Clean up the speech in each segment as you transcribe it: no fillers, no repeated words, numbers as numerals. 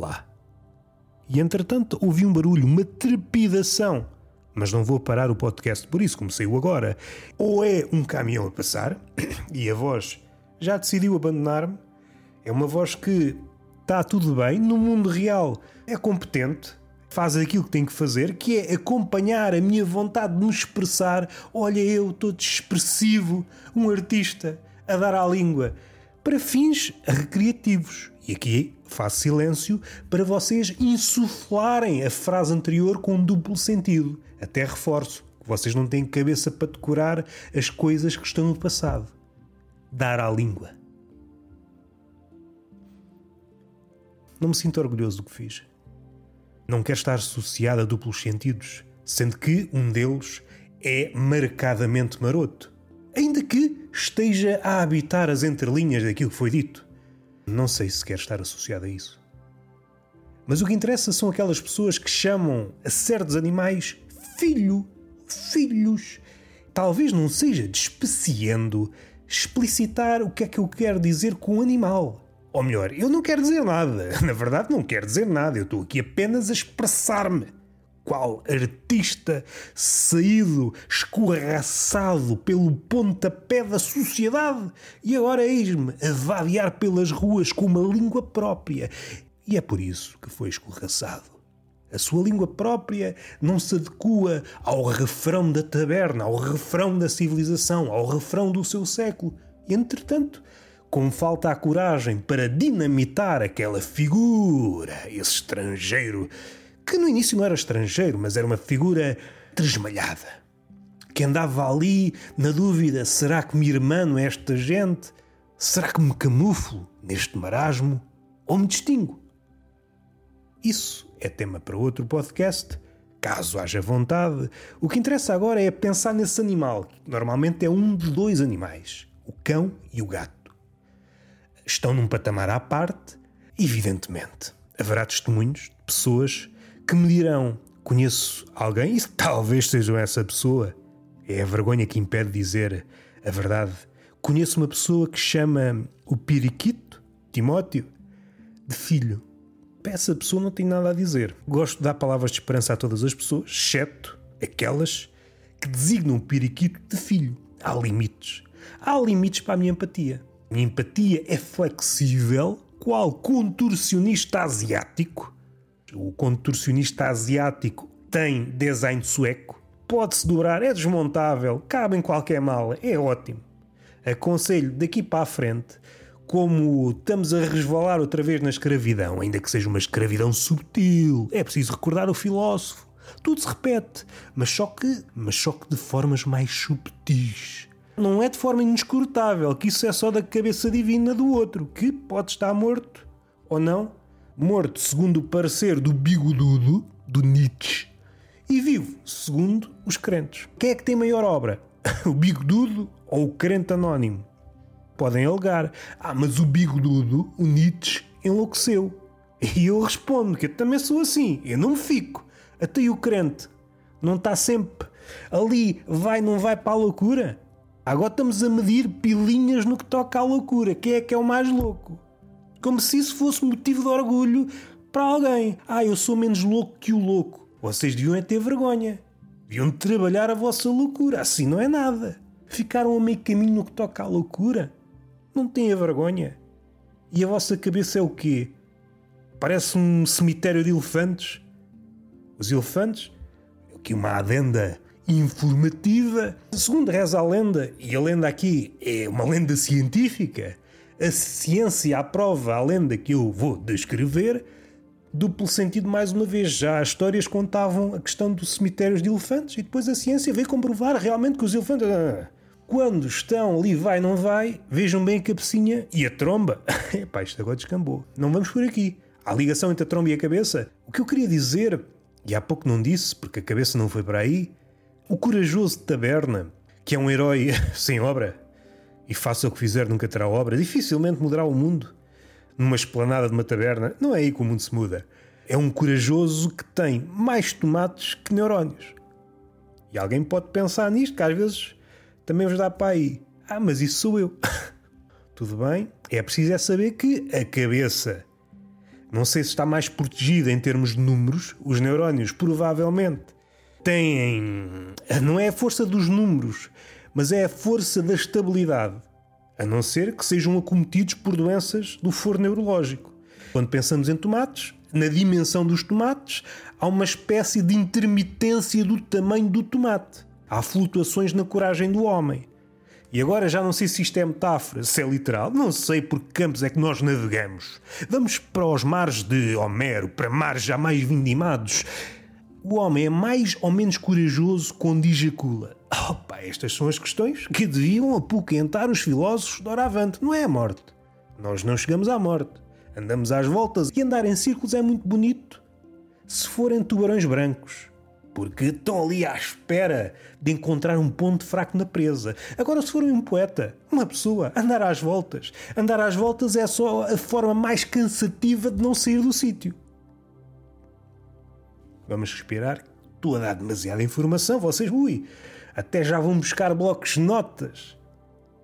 lá. E entretanto ouvi um barulho, uma trepidação. Mas não vou parar o podcast por isso, como saiu agora. Ou é um camião a passar, e a voz já decidiu abandonar-me. É uma voz que está tudo bem, no mundo real é competente, faz aquilo que tem que fazer, que é acompanhar a minha vontade de me expressar. Olha, eu todo expressivo, um artista a dar à língua, para fins recreativos. E aqui faço silêncio para vocês insuflarem a frase anterior com um duplo sentido. Até reforço que vocês não têm cabeça para decorar as coisas que estão no passado. Dar à língua. Não me sinto orgulhoso do que fiz. Não quero estar associado a duplos sentidos, sendo que um deles é marcadamente maroto, ainda que esteja a habitar as entrelinhas daquilo que foi dito. Não sei se quer estar associado a isso. Mas o que interessa são aquelas pessoas que chamam a certos animais filho, filhos. Talvez não seja despeciando explicitar o que é que eu quero dizer com o animal. Ou melhor, eu não quero dizer nada. Na verdade, não quero dizer nada. Eu estou aqui apenas a expressar-me. Qual artista saído, escorraçado pelo pontapé da sociedade, e agora eis-me a vadear pelas ruas com uma língua própria. E é por isso que foi escorraçado. A sua língua própria não se adequa ao refrão da taberna, ao refrão da civilização, ao refrão do seu século. E, entretanto, como falta a coragem para dinamitar aquela figura, esse estrangeiro, que no início não era estrangeiro, mas era uma figura tresmalhada, que andava ali na dúvida: será que me irmano a esta gente? Será que me camuflo neste marasmo? Ou me distingo? Isso é tema para outro podcast, caso haja vontade. O que interessa agora é pensar nesse animal, que normalmente é um dos dois animais, o cão e o gato. Estão num patamar à parte, evidentemente. Haverá testemunhos de pessoas que me dirão: conheço alguém, e talvez sejam essa pessoa. É a vergonha que impede dizer a verdade. Conheço uma pessoa que chama o periquito, Timóteo, de filho. Essa pessoa não tem nada a dizer. Gosto de dar palavras de esperança a todas as pessoas, exceto aquelas que designam o periquito de filho. Há limites. Há limites para a minha empatia. Minha empatia é flexível, qual contorcionista asiático. O contorcionista asiático tem design sueco, pode-se dobrar, é desmontável, cabe em qualquer mala, é ótimo. Aconselho daqui para a frente, como estamos a resvalar outra vez na escravidão, ainda que seja uma escravidão subtil, é preciso recordar o filósofo. Tudo se repete, mas só que de formas mais subtis. Não é de forma inescrutável, que isso é só da cabeça divina do outro, que pode estar morto ou não. Morto, segundo o parecer do bigodudo, do Nietzsche, e vivo, segundo os crentes. Quem é que tem maior obra? O bigodudo ou o crente anónimo? Podem alegar: mas o bigodudo, o Nietzsche, enlouqueceu. E eu respondo que eu também sou assim, eu não me fico. Até o crente não está sempre ali, vai, não vai para a loucura? Agora estamos a medir pilinhas no que toca à loucura. Quem é que é o mais louco? Como se isso fosse motivo de orgulho para alguém. Eu sou menos louco que o louco. Vocês deviam é ter vergonha. Deviam trabalhar a vossa loucura. Assim não é nada. Ficaram a meio caminho no que toca à loucura. Não têm a vergonha. E a vossa cabeça é o quê? Parece um cemitério de elefantes. Os elefantes? Aqui uma adenda informativa. Segundo reza a lenda, e a lenda aqui é uma lenda científica, a ciência aprova a lenda que eu vou descrever. Duplo sentido mais uma vez. Já as histórias contavam a questão dos cemitérios de elefantes e depois a ciência veio comprovar realmente que os elefantes, quando estão ali, vai, não vai, vejam bem a cabecinha e a tromba. Epá, isto agora descambou. Não vamos por aqui. Há ligação entre a tromba e a cabeça. O que eu queria dizer, e há pouco não disse porque a cabeça não foi para aí, o corajoso de taberna, que é um herói sem obra, e faça o que fizer nunca terá obra, dificilmente mudará o mundo numa esplanada de uma taberna. Não é aí que o mundo se muda. É um corajoso que tem mais tomates que neurónios. E alguém pode pensar nisto, que às vezes também vos dá para aí. Mas isso sou eu. Tudo bem, é preciso saber que a cabeça não sei se está mais protegida em termos de números. Os neurónios provavelmente têm, não é a força dos números, mas é a força da estabilidade, a não ser que sejam acometidos por doenças do foro neurológico. Quando pensamos em tomates, na dimensão dos tomates, há uma espécie de intermitência do tamanho do tomate. Há flutuações na coragem do homem. E agora já não sei se isto é metáfora, se é literal, não sei por que campos é que nós navegamos. Vamos para os mares de Homero, para mares jamais vindimados. O homem é mais ou menos corajoso quando ejacula. Opa, estas são as questões que deviam apoquentar os filósofos de doravante. Não é a morte. Nós não chegamos à morte. Andamos às voltas, e andar em círculos é muito bonito se forem tubarões brancos, porque estão ali à espera de encontrar um ponto fraco na presa. Agora, se forem um poeta, uma pessoa, andar às voltas é só a forma mais cansativa de não sair do sítio. Vamos respirar. Estou a dar demasiada informação. Vocês, até já vão buscar blocos de notas.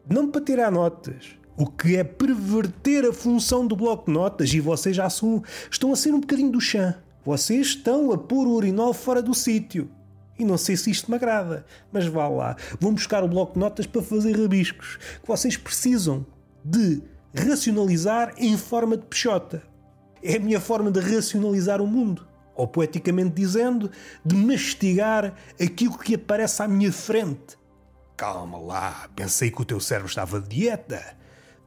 Não para tirar notas, o que é perverter a função do bloco de notas, e vocês já estão a ser um bocadinho do chão. Vocês estão a pôr o urinol fora do sítio. E não sei se isto me agrada, mas vá lá. Vão buscar o bloco de notas para fazer rabiscos, que vocês precisam de racionalizar em forma de peixota. É a minha forma de racionalizar o mundo. Ou, poeticamente dizendo, de mastigar aquilo que aparece à minha frente. Calma lá, pensei que o teu cérebro estava de dieta.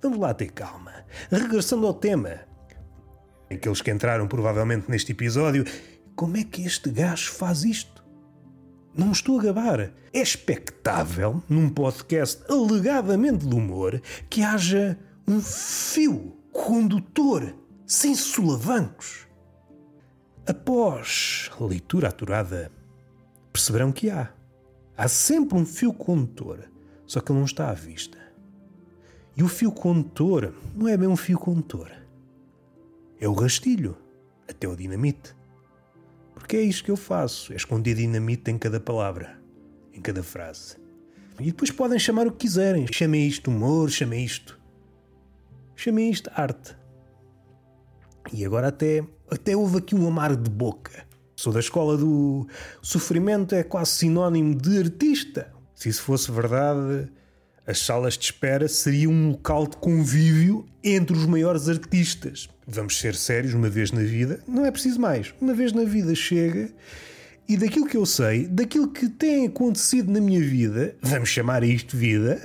Vamos lá ter calma. Regressando ao tema. Aqueles que entraram provavelmente neste episódio. Como é que este gajo faz isto? Não me estou a gabar. É expectável, num podcast alegadamente de humor, que haja um fio condutor sem solavancos. Após leitura aturada, perceberão que há sempre um fio condutor, só que ele não está à vista. E o fio condutor não é bem um fio condutor. É o rastilho, até o dinamite. Porque é isto que eu faço, é esconder dinamite em cada palavra, em cada frase. E depois podem chamar o que quiserem. Chamem isto humor, chamem isto arte. E agora até houve aqui um amargo de boca. Sou da escola do sofrimento é quase sinónimo de artista. Se isso fosse verdade, as salas de espera seriam um local de convívio entre os maiores artistas. Vamos ser sérios, uma vez na vida, não é preciso mais. Uma vez na vida chega, e daquilo que eu sei, daquilo que tem acontecido na minha vida, vamos chamar a isto vida,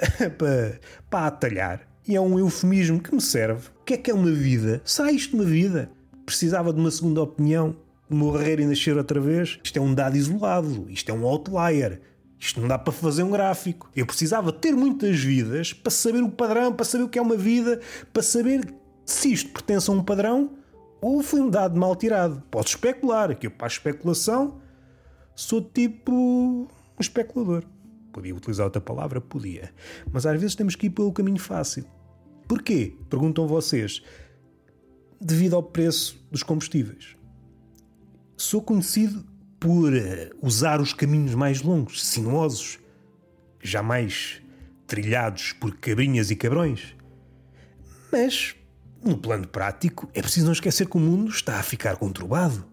para atalhar, e é um eufemismo que me serve. O que é uma vida? Será isto uma vida? Precisava de uma segunda opinião, morrer e nascer outra vez? Isto é um dado isolado, isto é um outlier. Isto não dá para fazer um gráfico. Eu precisava ter muitas vidas para saber o padrão, para saber o que é uma vida, para saber se isto pertence a um padrão ou foi um dado mal tirado. Posso especular, que eu para a especulação sou tipo um especulador. Podia utilizar outra palavra? Podia. Mas às vezes temos que ir pelo caminho fácil. Porquê? Perguntam vocês. Devido ao preço dos combustíveis. Sou conhecido por usar os caminhos mais longos, sinuosos, jamais trilhados por cabrinhas e cabrões. Mas, no plano prático, é preciso não esquecer que o mundo está a ficar conturbado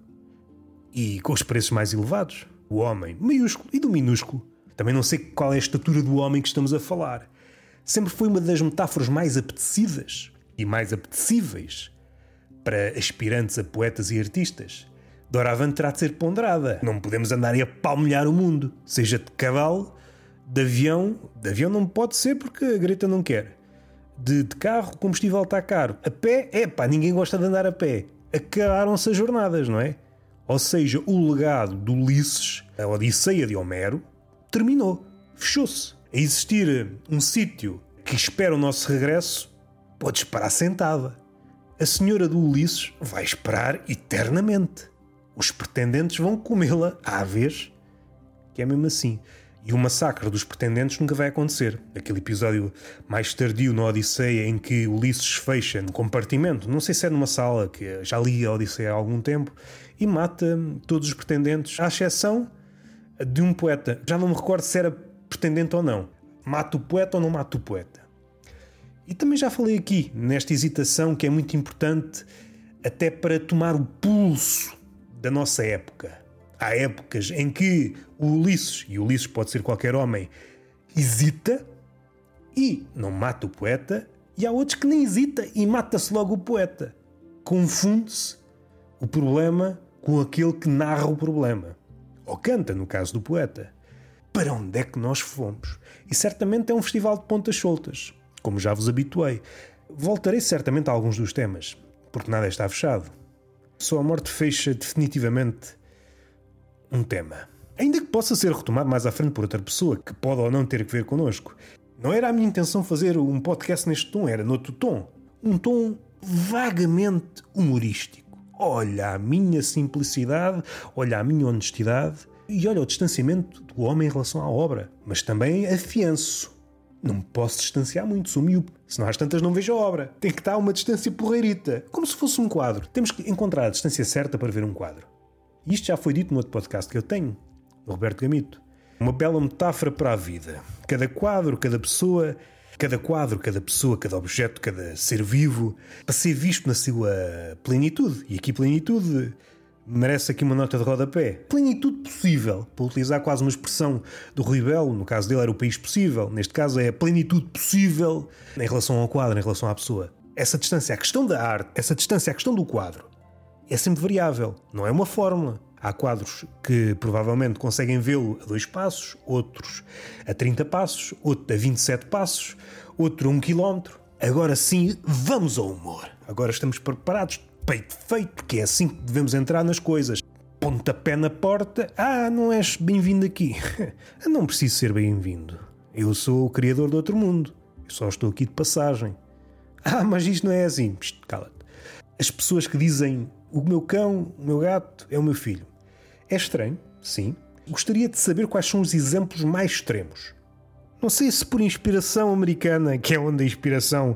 e com os preços mais elevados. O homem maiúsculo e do minúsculo. Também não sei qual é a estatura do homem que estamos a falar. Sempre foi uma das metáforas mais apetecidas e mais apetecíveis para aspirantes a poetas e artistas. Doravante terá de ser ponderada. Não podemos andar a palmilhar o mundo. Seja de cavalo, de avião. De avião não pode ser porque a Greta não quer. De carro, o combustível está caro. A pé, ninguém gosta de andar a pé. Acabaram-se as jornadas, não é? Ou seja, o legado de Ulisses, a Odisseia de Homero, terminou. Fechou-se. A existir um sítio que espera o nosso regresso, pode esperar sentada. A senhora do Ulisses vai esperar eternamente. Os pretendentes vão comê-la à vez, que é mesmo assim. E o massacre dos pretendentes nunca vai acontecer. Aquele episódio mais tardio na Odisseia em que Ulisses fecha no compartimento, não sei se é numa sala, que já li a Odisseia há algum tempo, e mata todos os pretendentes, à exceção de um poeta. Já não me recordo se era pretendente ou não. Mata o poeta ou não mata o poeta. E também já falei aqui, nesta hesitação que é muito importante até para tomar o pulso da nossa época. Há épocas em que o Ulisses, e o Ulisses pode ser qualquer homem, hesita e não mata o poeta, e há outros que nem hesita e mata-se logo o poeta. Confunde-se o problema com aquele que narra o problema, ou canta, no caso do poeta. Para onde é que nós fomos? E certamente é um festival de pontas soltas, como já vos habituei. Voltarei certamente a alguns dos temas, porque nada está fechado. Só a morte fecha definitivamente um tema. Ainda que possa ser retomado mais à frente por outra pessoa, que pode ou não ter que ver connosco. Não era a minha intenção fazer um podcast neste tom, era noutro tom. Um tom vagamente humorístico. Olha a minha simplicidade, olha a minha honestidade e olha o distanciamento do homem em relação à obra. Mas também afianço. Não me posso distanciar muito, sou miúdo. Senão às tantas não vejo a obra. Tem que estar a uma distância porreirita. Como se fosse um quadro. Temos que encontrar a distância certa para ver um quadro. E isto já foi dito no outro podcast que eu tenho, do Roberto Gamito. Uma bela metáfora para a vida. Cada quadro, cada pessoa, cada objeto, cada ser vivo, para ser visto na sua plenitude. E aqui plenitude merece aqui uma nota de rodapé. Plenitude possível, para utilizar quase uma expressão do Rui Belo, no caso dele era o país possível, neste caso é a plenitude possível em relação ao quadro, em relação à pessoa. Essa distância, a questão da arte, essa distância, a questão do quadro, é sempre variável, não é uma fórmula. Há quadros que provavelmente conseguem vê-lo a 2 passos, outros a 30 passos, outro a 27 passos, outro a 1 km. Agora sim, vamos ao humor. Agora estamos preparados, peito feito, porque é assim que devemos entrar nas coisas. Pontapé na porta. Ah, não és bem-vindo aqui. Eu não preciso ser bem-vindo. Eu sou o criador do outro mundo. Eu só estou aqui de passagem. Ah, mas isto não é assim. Psst, cala-te. As pessoas que dizem o meu cão, o meu gato é o meu filho. É estranho, sim. Gostaria de saber quais são os exemplos mais extremos. Não sei se por inspiração americana, que é onde a inspiração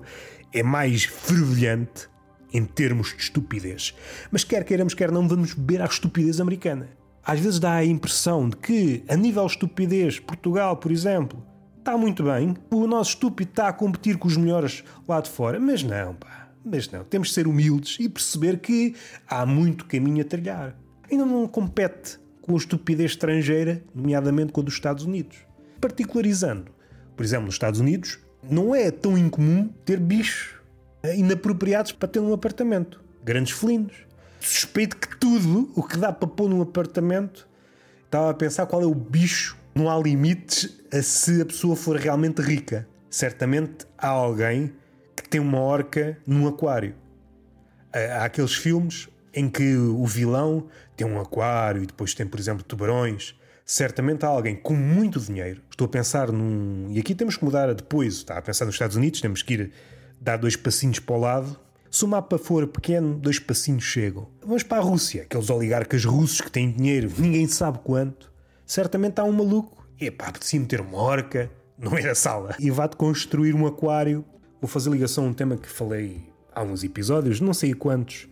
é mais fervilhante em termos de estupidez. Mas quer queiramos, quer não, vamos beber à estupidez americana. Às vezes dá a impressão de que, a nível de estupidez, Portugal, por exemplo, está muito bem. O nosso estúpido está a competir com os melhores lá de fora. Mas não, pá. Mas não. Temos de ser humildes e perceber que há muito caminho a trilhar. Ainda não compete com a estupidez estrangeira, nomeadamente com a dos Estados Unidos. Particularizando, por exemplo, nos Estados Unidos, não é tão incomum ter bichos inapropriados para ter num apartamento. Grandes felinos. Suspeito que tudo o que dá para pôr num apartamento, estava a pensar qual é o bicho. Não há limites a se a pessoa for realmente rica. Certamente há alguém que tem uma orca num aquário. Há aqueles filmes em que o vilão tem um aquário e depois tem, por exemplo, tubarões. Certamente há alguém com muito dinheiro. Estou a pensar num... E aqui temos que mudar depois. Está a pensar nos Estados Unidos, temos que ir dar 2 passinhos para o lado. Se o mapa for pequeno, 2 passinhos chegam. Vamos para a Rússia. Aqueles oligarcas russos que têm dinheiro, ninguém sabe quanto. Certamente há um maluco. Epá, apetecia-me ter uma orca. Não era sala. E vá-te construir um aquário. Vou fazer ligação a um tema que falei há uns episódios, não sei quantos.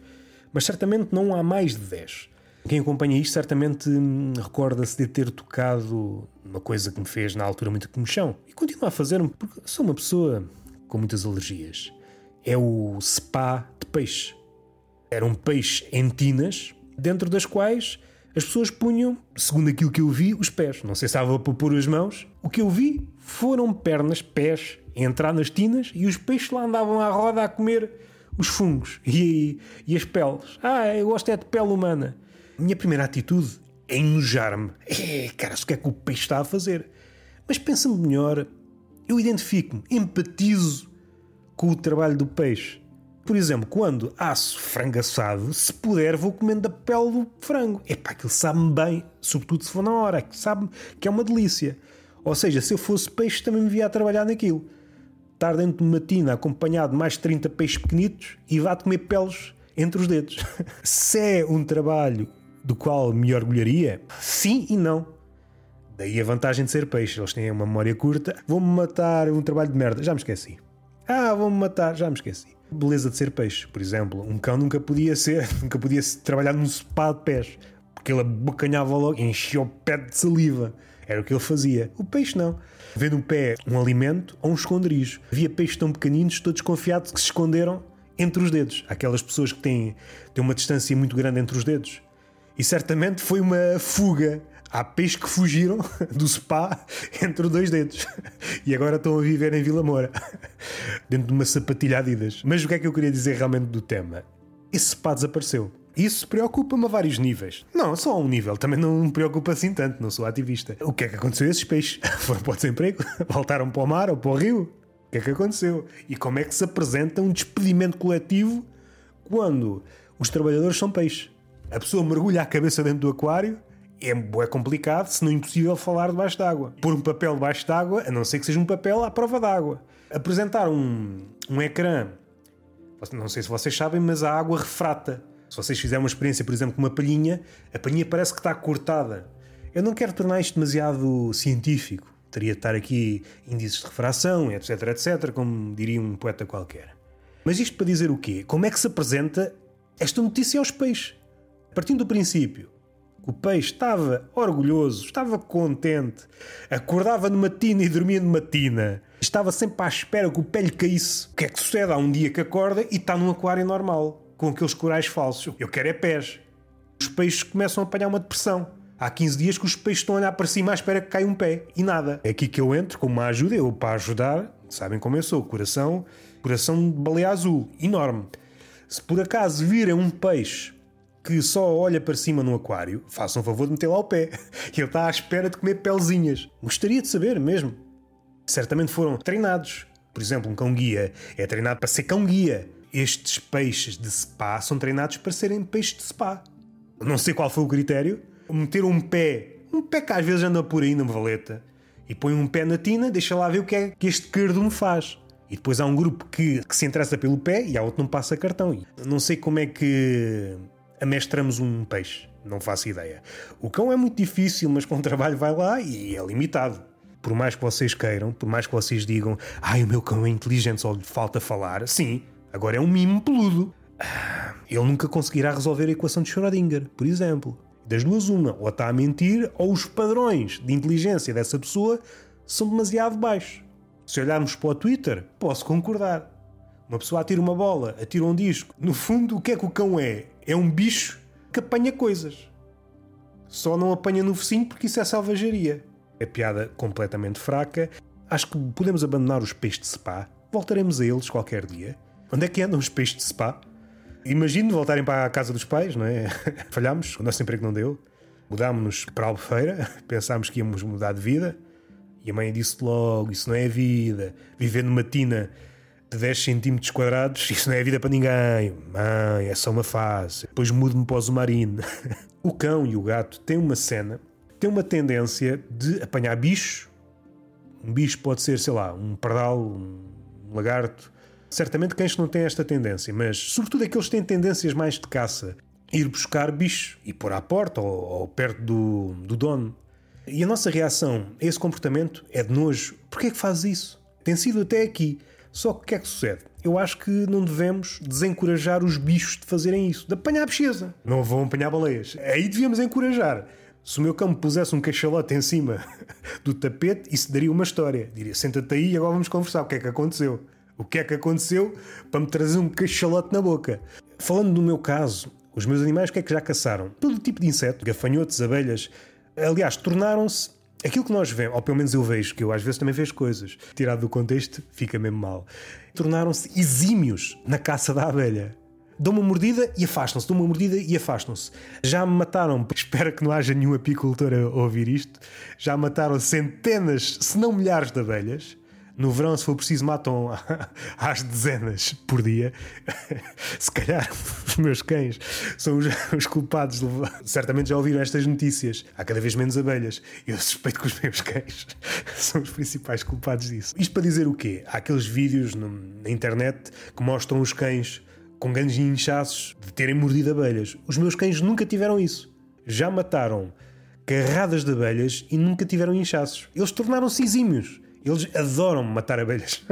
Mas certamente não há mais de 10. Quem acompanha isto certamente recorda-se de ter tocado uma coisa que me fez na altura muito comichão. E continua a fazer-me, porque sou uma pessoa com muitas alergias. É o spa de peixe. Era um peixe em tinas, dentro das quais as pessoas punham, segundo aquilo que eu vi, os pés. Não sei se estava para pôr as mãos. O que eu vi foram pernas, pés, entrar nas tinas e os peixes lá andavam à roda a comer os fungos e as peles. Ah, eu gosto é de pele humana. A minha primeira atitude é enojar-me. Cara, o que é que o peixe está a fazer? Mas pensa-me melhor. Eu identifico-me, empatizo com o trabalho do peixe. Por exemplo, quando asso frango assado, se puder vou comendo a pele do frango. Epá, aquilo sabe-me bem, sobretudo se for na hora, que sabe-me que é uma delícia. Ou seja, se eu fosse peixe também me via a trabalhar naquilo. Estar dentro de uma tina acompanhado de mais de 30 peixes pequenitos e vá comer peles entre os dedos. Se é um trabalho do qual me orgulharia, sim e não. Daí a vantagem de ser peixe. Eles têm uma memória curta. Vou-me matar um trabalho de merda. Já me esqueci. Ah, vou-me matar. Já me esqueci. Beleza de ser peixe. Por exemplo, um cão nunca podia trabalhar num spa de pés. Porque ele abocanhava logo, enchia o pé de saliva. Era o que ele fazia. O peixe não. Vendo o pé um alimento ou um esconderijo. Havia peixes tão pequeninos, todos desconfiados, que se esconderam entre os dedos. Há aquelas pessoas que têm uma distância muito grande entre os dedos. E certamente foi uma fuga. Há peixes que fugiram do spa entre dois dedos e agora estão a viver em Vila Moura dentro de uma sapatilha Adidas. Mas o que é que eu queria dizer realmente do tema? Esse spa desapareceu. Isso preocupa-me a vários níveis. Não, só a um nível. Também não me preocupa assim tanto. Não sou ativista. O que é que aconteceu a esses peixes? Foram para o desemprego? Voltaram para o mar ou para o rio? O que é que aconteceu? E como é que se apresenta um despedimento coletivo quando os trabalhadores são peixes? A pessoa mergulha a cabeça dentro do aquário. É complicado, se não impossível, falar debaixo d'água. Pôr um papel debaixo d'água, a não ser que seja um papel à prova d'água. Apresentar um ecrã. Não sei se vocês sabem, mas a água refrata. Se vocês fizerem uma experiência, por exemplo, com uma palhinha, a palhinha parece que está cortada. Eu não quero tornar isto demasiado científico. Teria de estar aqui índices de refração, etc, etc, como diria um poeta qualquer. Mas isto para dizer o quê? Como é que se apresenta esta notícia aos peixes? Partindo do princípio, o peixe estava orgulhoso, estava contente, acordava numa tina e dormia numa tina. Estava sempre à espera que o pé lhe caísse. O que é que sucede? Há um dia que acorda e está num aquário normal, com aqueles corais falsos. Eu quero é pés. Os peixes começam a apanhar uma depressão. Há 15 dias que os peixes estão a olhar para cima à espera que caia um pé. E nada. É aqui que eu entro com uma ajuda. Eu, para ajudar, sabem como eu sou. Coração de baleia azul. Enorme. Se por acaso virem um peixe que só olha para cima no aquário, façam o favor de meter lá o pé. Ele está à espera de comer pelzinhas. Gostaria de saber mesmo. Certamente foram treinados. Por exemplo, um cão-guia é treinado para ser cão-guia. Estes peixes de spa são treinados para serem peixes de spa. Não sei qual foi o critério. Meter um pé que às vezes anda por aí na valeta, e põe um pé na tina, deixa lá ver o que é que este cardume faz. E depois há um grupo que se interessa pelo pé e há outro que não passa cartão. Não sei como é que amestramos um peixe, não faço ideia. O cão é muito difícil, mas com trabalho vai lá e é limitado. Por mais que vocês queiram, por mais que vocês digam o meu cão é inteligente, só lhe falta falar. Sim, agora é um mimo peludo. Ele nunca conseguirá resolver a equação de Schrödinger, por exemplo. Das duas uma, ou está a mentir, ou os padrões de inteligência dessa pessoa são demasiado baixos. Se olharmos para o Twitter, posso concordar. Uma pessoa atira uma bola, atira um disco. No fundo, o que é que o cão é? É um bicho que apanha coisas. Só não apanha no focinho porque isso é selvageria. É piada completamente fraca. Acho que podemos abandonar os peixes de spa. Voltaremos a eles qualquer dia. Onde é que andam os peixes de spa? Imagino voltarem para a casa dos pais, não é? Falhámos, o nosso emprego não deu. Mudámos-nos para Albufeira. Pensámos que íamos mudar de vida. E a mãe disse logo, isso não é vida. Viver numa tina de 10 centímetros quadrados, isso não é vida para ninguém. Mãe, é só uma fase. Depois mudo-me para o Zumarino. O cão e o gato têm uma tendência de apanhar bichos. Um bicho pode ser, sei lá, um pardal, um lagarto. Certamente cães não têm esta tendência, mas sobretudo aqueles que têm tendências mais de caça. Ir buscar bicho e pôr à porta ou perto do dono. E a nossa reação a esse comportamento é de nojo. Porquê é que fazes isso? Tem sido até aqui. Só que o que é que sucede? Eu acho que não devemos desencorajar os bichos de fazerem isso, de apanhar a bicheza. Não vão apanhar baleias. Aí devíamos encorajar. Se o meu cão me pusesse um cachalote em cima do tapete, isso daria uma história. Diria, senta-te aí e agora vamos conversar. O que é que aconteceu? O que é que aconteceu para me trazer um cachalote na boca? Falando do meu caso, os meus animais o que é que já caçaram? Todo tipo de inseto, gafanhotos, abelhas. Aliás, tornaram-se aquilo que nós vemos, ou pelo menos eu vejo, que eu às vezes também vejo coisas, tirado do contexto, fica mesmo mal. Tornaram-se exímios na caça da abelha. Dão uma mordida e afastam-se, dão uma mordida e afastam-se. Já me mataram, espero que não haja nenhum apicultor a ouvir isto, já mataram centenas, se não milhares de abelhas. No verão, se for preciso, matam às dezenas por dia. Se calhar os meus cães são os culpados. Certamente já ouviram estas notícias. Há cada vez menos abelhas. Eu suspeito que os meus cães são os principais culpados disso. Isto para dizer o quê? Há aqueles vídeos na internet que mostram os cães com grandes inchaços de terem mordido abelhas. Os meus cães nunca tiveram isso. Já mataram carradas de abelhas e nunca tiveram inchaços. Eles tornaram-se exímios. Eles adoram matar abelhas.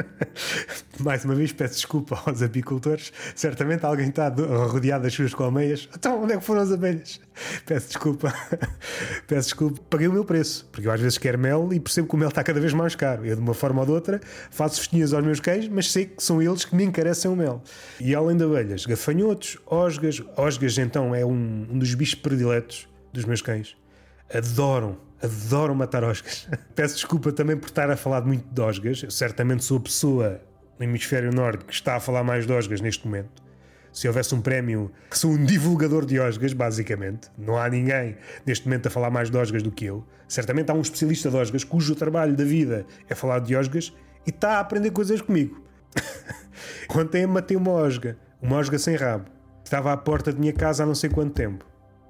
Mais uma vez peço desculpa aos apicultores, certamente alguém está rodeado das suas colmeias. Então onde é que foram as abelhas? Peço desculpa. Peço desculpa, paguei o meu preço, porque eu às vezes quero mel e percebo que o mel está cada vez mais caro. Eu de uma forma ou de outra faço festinhas aos meus cães, mas sei que são eles que me encarecem o mel. E além de abelhas, gafanhotos, osgas então é um dos bichos prediletos dos meus cães. Adoram matar osgas. Peço desculpa também por estar a falar muito de osgas. Eu certamente sou a pessoa no hemisfério norte que está a falar mais de osgas neste momento. Se houvesse um prémio, que sou um divulgador de osgas, basicamente. Não há ninguém neste momento a falar mais de osgas do que eu. Certamente há um especialista de osgas cujo trabalho da vida é falar de osgas e está a aprender coisas comigo. Ontem matei uma osga sem rabo. Estava à porta da minha casa há não sei quanto tempo.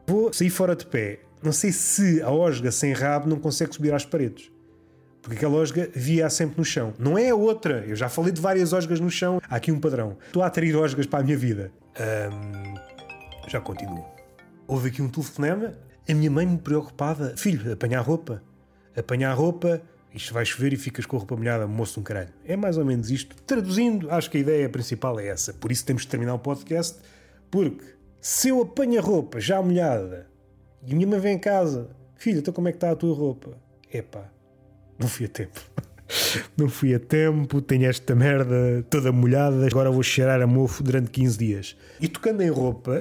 Vou sair fora de pé. Não sei se a osga sem rabo não consegue subir às paredes, porque aquela osga via sempre no chão. Não é a outra, eu já falei de várias osgas no chão. Há aqui um padrão. Estou a atrair osgas para a minha vida. Já continuo. Houve aqui um telefonema. A minha mãe me preocupada. Filho, apanha a roupa. Isto vai chover e ficas com a roupa molhada, moço de um caralho. É mais ou menos isto. Traduzindo, acho que a ideia principal é essa. Por isso temos de terminar o podcast, porque se eu apanho a roupa já molhada e a minha mãe vem em casa, filho, então como é que está a tua roupa? Epá, não fui a tempo, tenho esta merda toda molhada, agora vou cheirar a mofo durante 15 dias. E tocando em roupa,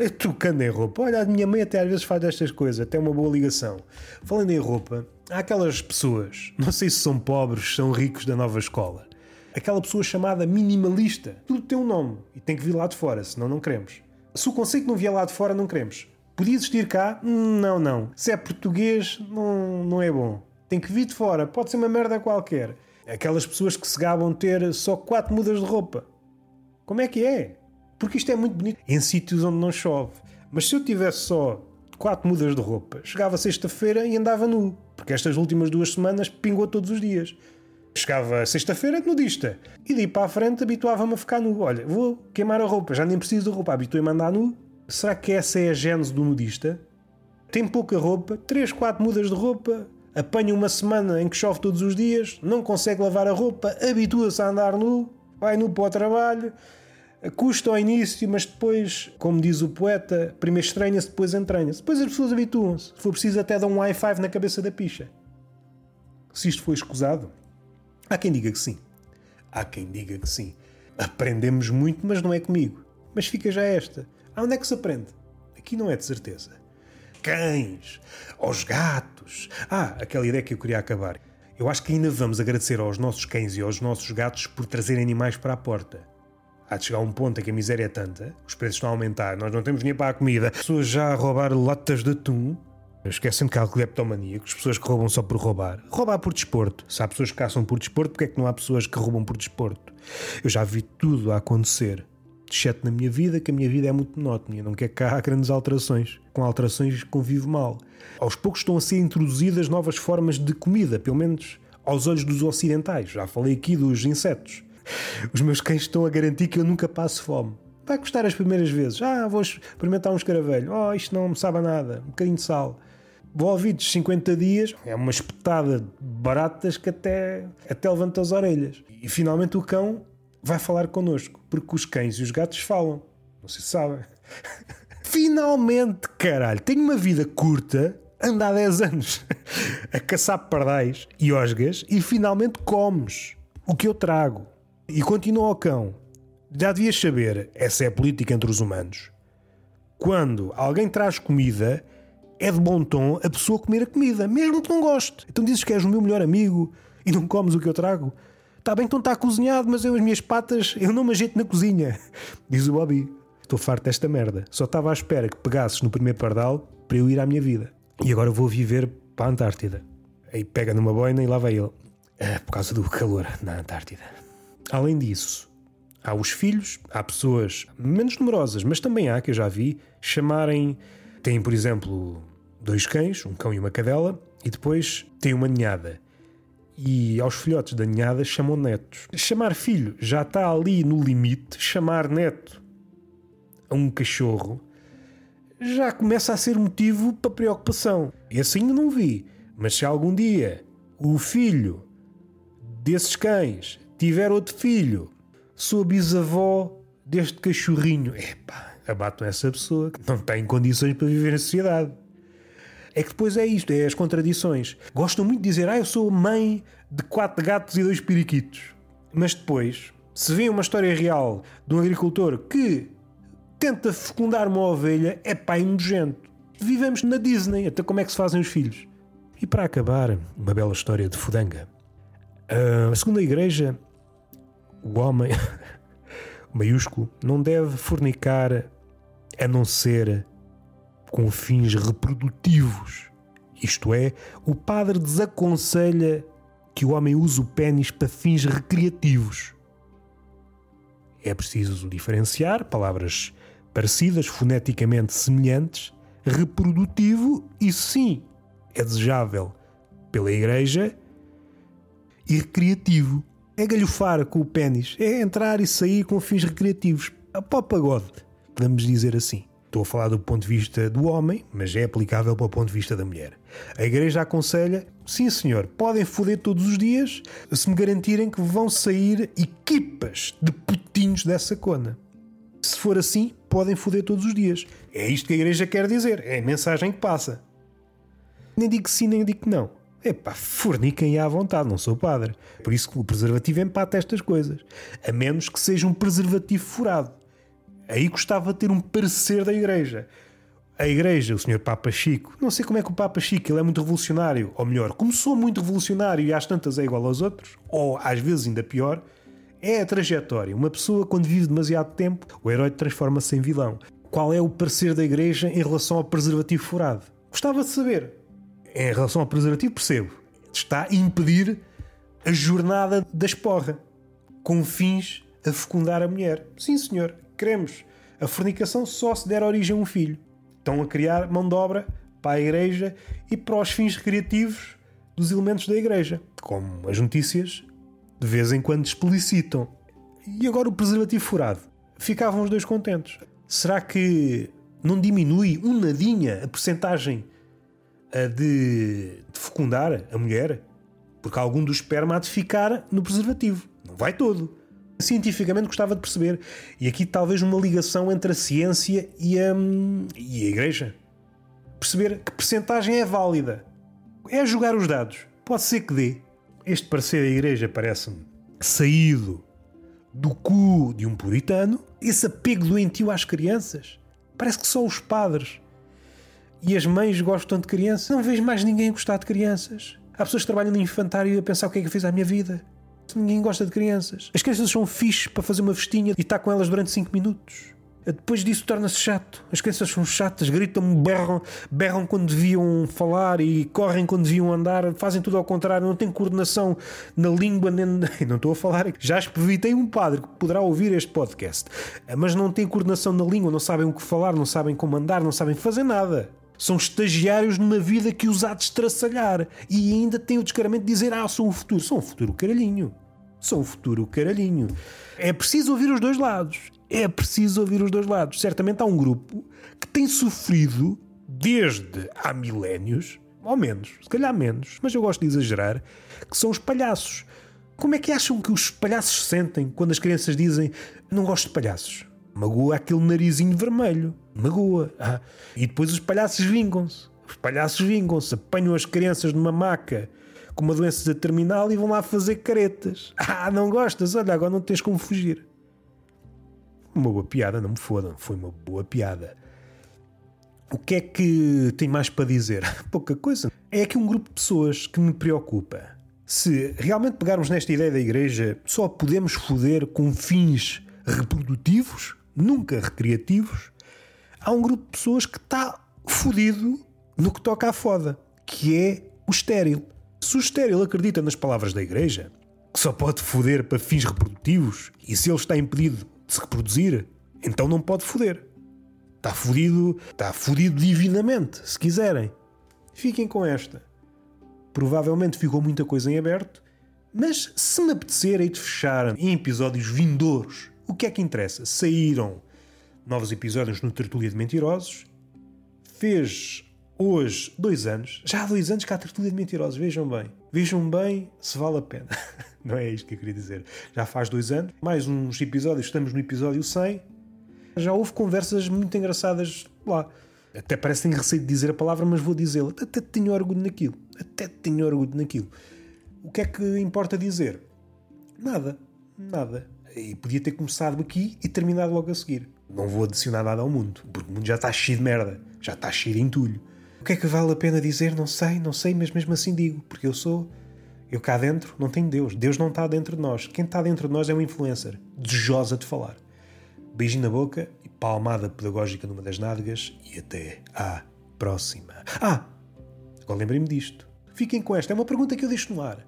olha, a minha mãe até às vezes faz destas coisas, até uma boa ligação. Falando em roupa, há aquelas pessoas, não sei se são pobres, são ricos da nova escola, aquela pessoa chamada minimalista, tudo tem um nome e tem que vir lá de fora, senão não queremos. Se o conceito não vier lá de fora, não queremos. Podia existir cá? Não. Se é português, não é bom. Tem que vir de fora. Pode ser uma merda qualquer. Aquelas pessoas que se gabam de ter só 4 mudas de roupa. Como é que é? Porque isto é muito bonito em sítios onde não chove. Mas se eu tivesse só 4 mudas de roupa, chegava sexta-feira e andava nu. Porque estas últimas 2 semanas pingou todos os dias. Chegava sexta-feira nudista. E daí para a frente habituava-me a ficar nu. Olha, vou queimar a roupa. Já nem preciso de roupa. Habituei-me a andar nu. Será que essa é a gênese do nudista? Tem pouca roupa, 3, 4 mudas de roupa, apanha uma semana em que chove todos os dias, não consegue lavar a roupa, habitua-se a andar nu, vai nu para o trabalho, custa ao início, mas depois, como diz o poeta, primeiro estranha-se, depois entranha-se. Depois as pessoas habituam-se. Se for preciso até dar um high five na cabeça da picha. Se isto foi escusado, há quem diga que sim. Aprendemos muito, mas não é comigo. Mas fica já esta. Onde é que se aprende? Aqui não é de certeza. Cães, aos gatos. Aquela ideia que eu queria acabar. Eu acho que ainda vamos agradecer aos nossos cães e aos nossos gatos por trazerem animais para a porta. Há de chegar um ponto em que a miséria é tanta, os preços estão a aumentar, nós não temos dinheiro para a comida, pessoas já a roubar latas de atum. Esquecem-me que há cleptomaníacos, pessoas que roubam só por roubar. Roubar por desporto. Se há pessoas que caçam por desporto, porque é que não há pessoas que roubam por desporto? Eu já vi tudo a acontecer. Exceto na minha vida, que a minha vida é muito monótona. Eu não quero que há grandes alterações. Com alterações convivo mal. Aos poucos estão a ser introduzidas novas formas de comida, pelo menos aos olhos dos ocidentais. Já falei aqui dos insetos. Os meus cães estão a garantir que eu nunca passo fome. Vai custar as primeiras vezes. Vou experimentar um escaravelho. Isto não me sabe a nada. Um bocadinho de sal. Vou ouvidos 50 dias. É uma espetada de baratas que até levanta as orelhas. E finalmente o cão vai falar connosco, porque os cães e os gatos falam. Não sei se sabem. Finalmente, caralho, tenho uma vida curta, ando há 10 anos a caçar pardais e osgas e finalmente comes o que eu trago. E continua ao cão. Já devias saber, essa é a política entre os humanos. Quando alguém traz comida, é de bom tom a pessoa comer a comida, mesmo que não goste. Então dizes que és o meu melhor amigo e não comes o que eu trago? Está bem, então está cozinhado, mas eu as minhas patas, eu não me ajeito na cozinha. Diz o Bobby. Estou farto desta merda. Só estava à espera que pegasses no primeiro pardal para eu ir à minha vida. E agora vou viver para a Antártida. Aí pega numa boina e lá vai ele. Por causa do calor na Antártida. Além disso, há os filhos, há pessoas menos numerosas, mas também há, que eu já vi, chamarem... Têm, por exemplo, 2 cães, um cão e uma cadela, e depois têm uma ninhada. E aos filhotes da ninhada chamam netos. Chamar filho já está ali no limite. Chamar neto a um cachorro já começa a ser motivo para preocupação. Esse ainda não vi. Mas se algum dia o filho desses cães tiver outro filho, sou bisavó deste cachorrinho, epá, abatam essa pessoa que não tem condições para viver na sociedade. É que depois é isto, é as contradições. Gostam muito de dizer, eu sou mãe de 4 gatos e 2 periquitos. Mas depois, se vê uma história real de um agricultor que tenta fecundar uma ovelha, é pá, nojento. Vivemos na Disney, até como é que se fazem os filhos. E para acabar, uma bela história de fudanga. Segundo a Igreja, o homem, maiúsculo, não deve fornicar a não ser com fins reprodutivos. Isto é, o padre desaconselha que o homem use o pénis para fins recreativos. É preciso diferenciar palavras parecidas, foneticamente semelhantes. Reprodutivo, e sim, é desejável pela Igreja, e recreativo. É galhofar com o pénis, é entrar e sair com fins recreativos. A pó pagode, podemos dizer assim. Estou a falar do ponto de vista do homem, mas é aplicável para o ponto de vista da mulher. A Igreja aconselha, sim senhor, podem foder todos os dias, se me garantirem que vão sair equipas de putinhos dessa cona. Se for assim, podem foder todos os dias. É isto que a Igreja quer dizer, é a mensagem que passa. Nem digo que sim, nem digo que não. Epá, forniquem à vontade, não sou padre. Por isso que o preservativo empata estas coisas. A menos que seja um preservativo furado. Aí gostava de ter um parecer da Igreja. A Igreja, o Sr. Papa Chico, não sei como é que o Papa Chico, ele é muito revolucionário, ou melhor, começou muito revolucionário e às tantas é igual aos outros, ou às vezes ainda pior, é a trajetória. Uma pessoa, quando vive demasiado tempo, o herói transforma-se em vilão. Qual é o parecer da Igreja em relação ao preservativo furado? Gostava de saber. Em relação ao preservativo, percebo. Está a impedir a jornada da esporra, com fins a fecundar a mulher. Sim, senhor. Queremos a fornicação só se der origem a um filho. Estão a criar mão de obra para a Igreja e para os fins recreativos dos elementos da Igreja, como as notícias de vez em quando explicitam. E agora o preservativo furado. Ficavam os dois contentes. Será que não diminui um nadinha a percentagem de fecundar a mulher? Porque algum do esperma há de ficar no preservativo. Não vai todo. Cientificamente gostava de perceber. E aqui talvez uma ligação entre a ciência e a Igreja. Perceber que percentagem é válida. É jogar os dados. Pode ser que dê. Este parecer da Igreja parece-me saído do cu de um puritano. Esse apego doentio às crianças. Parece que só os padres e as mães gostam de crianças. Não vejo mais ninguém gostar de crianças. Há pessoas que trabalham no infantário a pensar o que é que eu fiz à minha vida. Ninguém gosta de crianças. As crianças são fixes para fazer uma festinha e estar com elas durante 5 minutos. Depois disso torna-se chato. As crianças são chatas, gritam, berram quando deviam falar e correm quando deviam andar, fazem tudo ao contrário, não têm coordenação na língua, nem... não estou a falar, já espevitei um padre que poderá ouvir este podcast, mas não têm coordenação na língua, não sabem o que falar, não sabem como andar, não sabem fazer nada. São estagiários numa vida que os há de estraçalhar e ainda têm o descaramento de dizer, sou o futuro. Sou o futuro caralhinho. Sou o futuro caralhinho. É preciso ouvir os dois lados. É preciso ouvir os dois lados. Certamente há um grupo que tem sofrido desde há milénios, ou menos, se calhar menos, mas eu gosto de exagerar, que são os palhaços. Como é que acham que os palhaços se sentem quando as crianças dizem, não gosto de palhaços? Magoa aquele narizinho vermelho. Magoa. E depois os palhaços vingam-se. Os palhaços vingam-se. Apanham as crianças numa maca com uma doença terminal e vão lá fazer caretas. Não gostas? Olha, agora não tens como fugir. Uma boa piada, não me fodam. Foi uma boa piada. O que é que tem mais para dizer? Pouca coisa. É aqui um grupo de pessoas que me preocupa. Se realmente pegarmos nesta ideia da Igreja, só podemos foder com fins reprodutivos, nunca recreativos. Há um grupo de pessoas que está fodido no que toca à foda, que é o estéril. Se o estéril acredita nas palavras da Igreja, que só pode foder para fins reprodutivos, e se ele está impedido de se reproduzir, então não pode foder. Está fodido divinamente, se quiserem. Fiquem com esta. Provavelmente ficou muita coisa em aberto, mas se me apetecer, hei de fechar em episódios vindouros. O que é que interessa? Saíram novos episódios no Tertúlia de Mentirosos. Fez hoje 2 anos. Já há 2 anos que há Tertúlia de Mentirosos. Vejam bem se vale a pena. Não é isto que eu queria dizer. Já faz 2 anos, mais uns episódios, estamos no episódio 100. Já houve conversas muito engraçadas lá. Até parece que tenho receio de dizer a palavra, mas vou dizê-la. Até tenho orgulho naquilo. O que é que importa dizer? Nada. E podia ter começado aqui e terminado logo a seguir. Não vou adicionar nada ao mundo, porque o mundo já está cheio de merda, já está cheio de entulho. O que é que vale a pena dizer? Não sei, mas mesmo assim digo, porque eu cá dentro não tenho Deus. Deus não está dentro de nós. Quem está dentro de nós é um influencer, desejosa de falar. Beijinho na boca e palmada pedagógica numa das nádegas e até à próxima. Agora lembrem-me disto. Fiquem com esta, é uma pergunta que eu deixo no ar.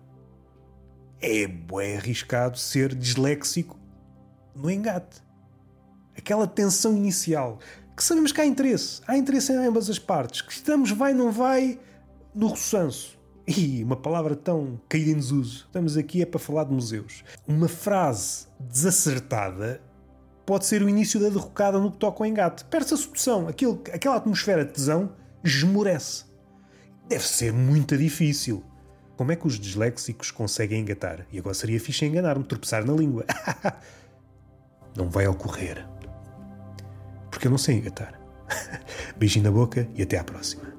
É bué arriscado ser disléxico no engate. Aquela tensão inicial, que sabemos que há interesse em ambas as partes, que estamos vai, não vai, no ressanço. Ih, uma palavra tão caída em desuso. Estamos aqui é para falar de museus. Uma frase desacertada pode ser o início da derrocada no que toca ao engate. Perde-se a sedução, aquela atmosfera de tesão esmorece. Deve ser muito difícil. Como é que os disléxicos conseguem engatar? E agora seria fixe enganar-me, tropeçar na língua. Não vai ocorrer. Porque eu não sei engatar. Beijinho na boca e até à próxima.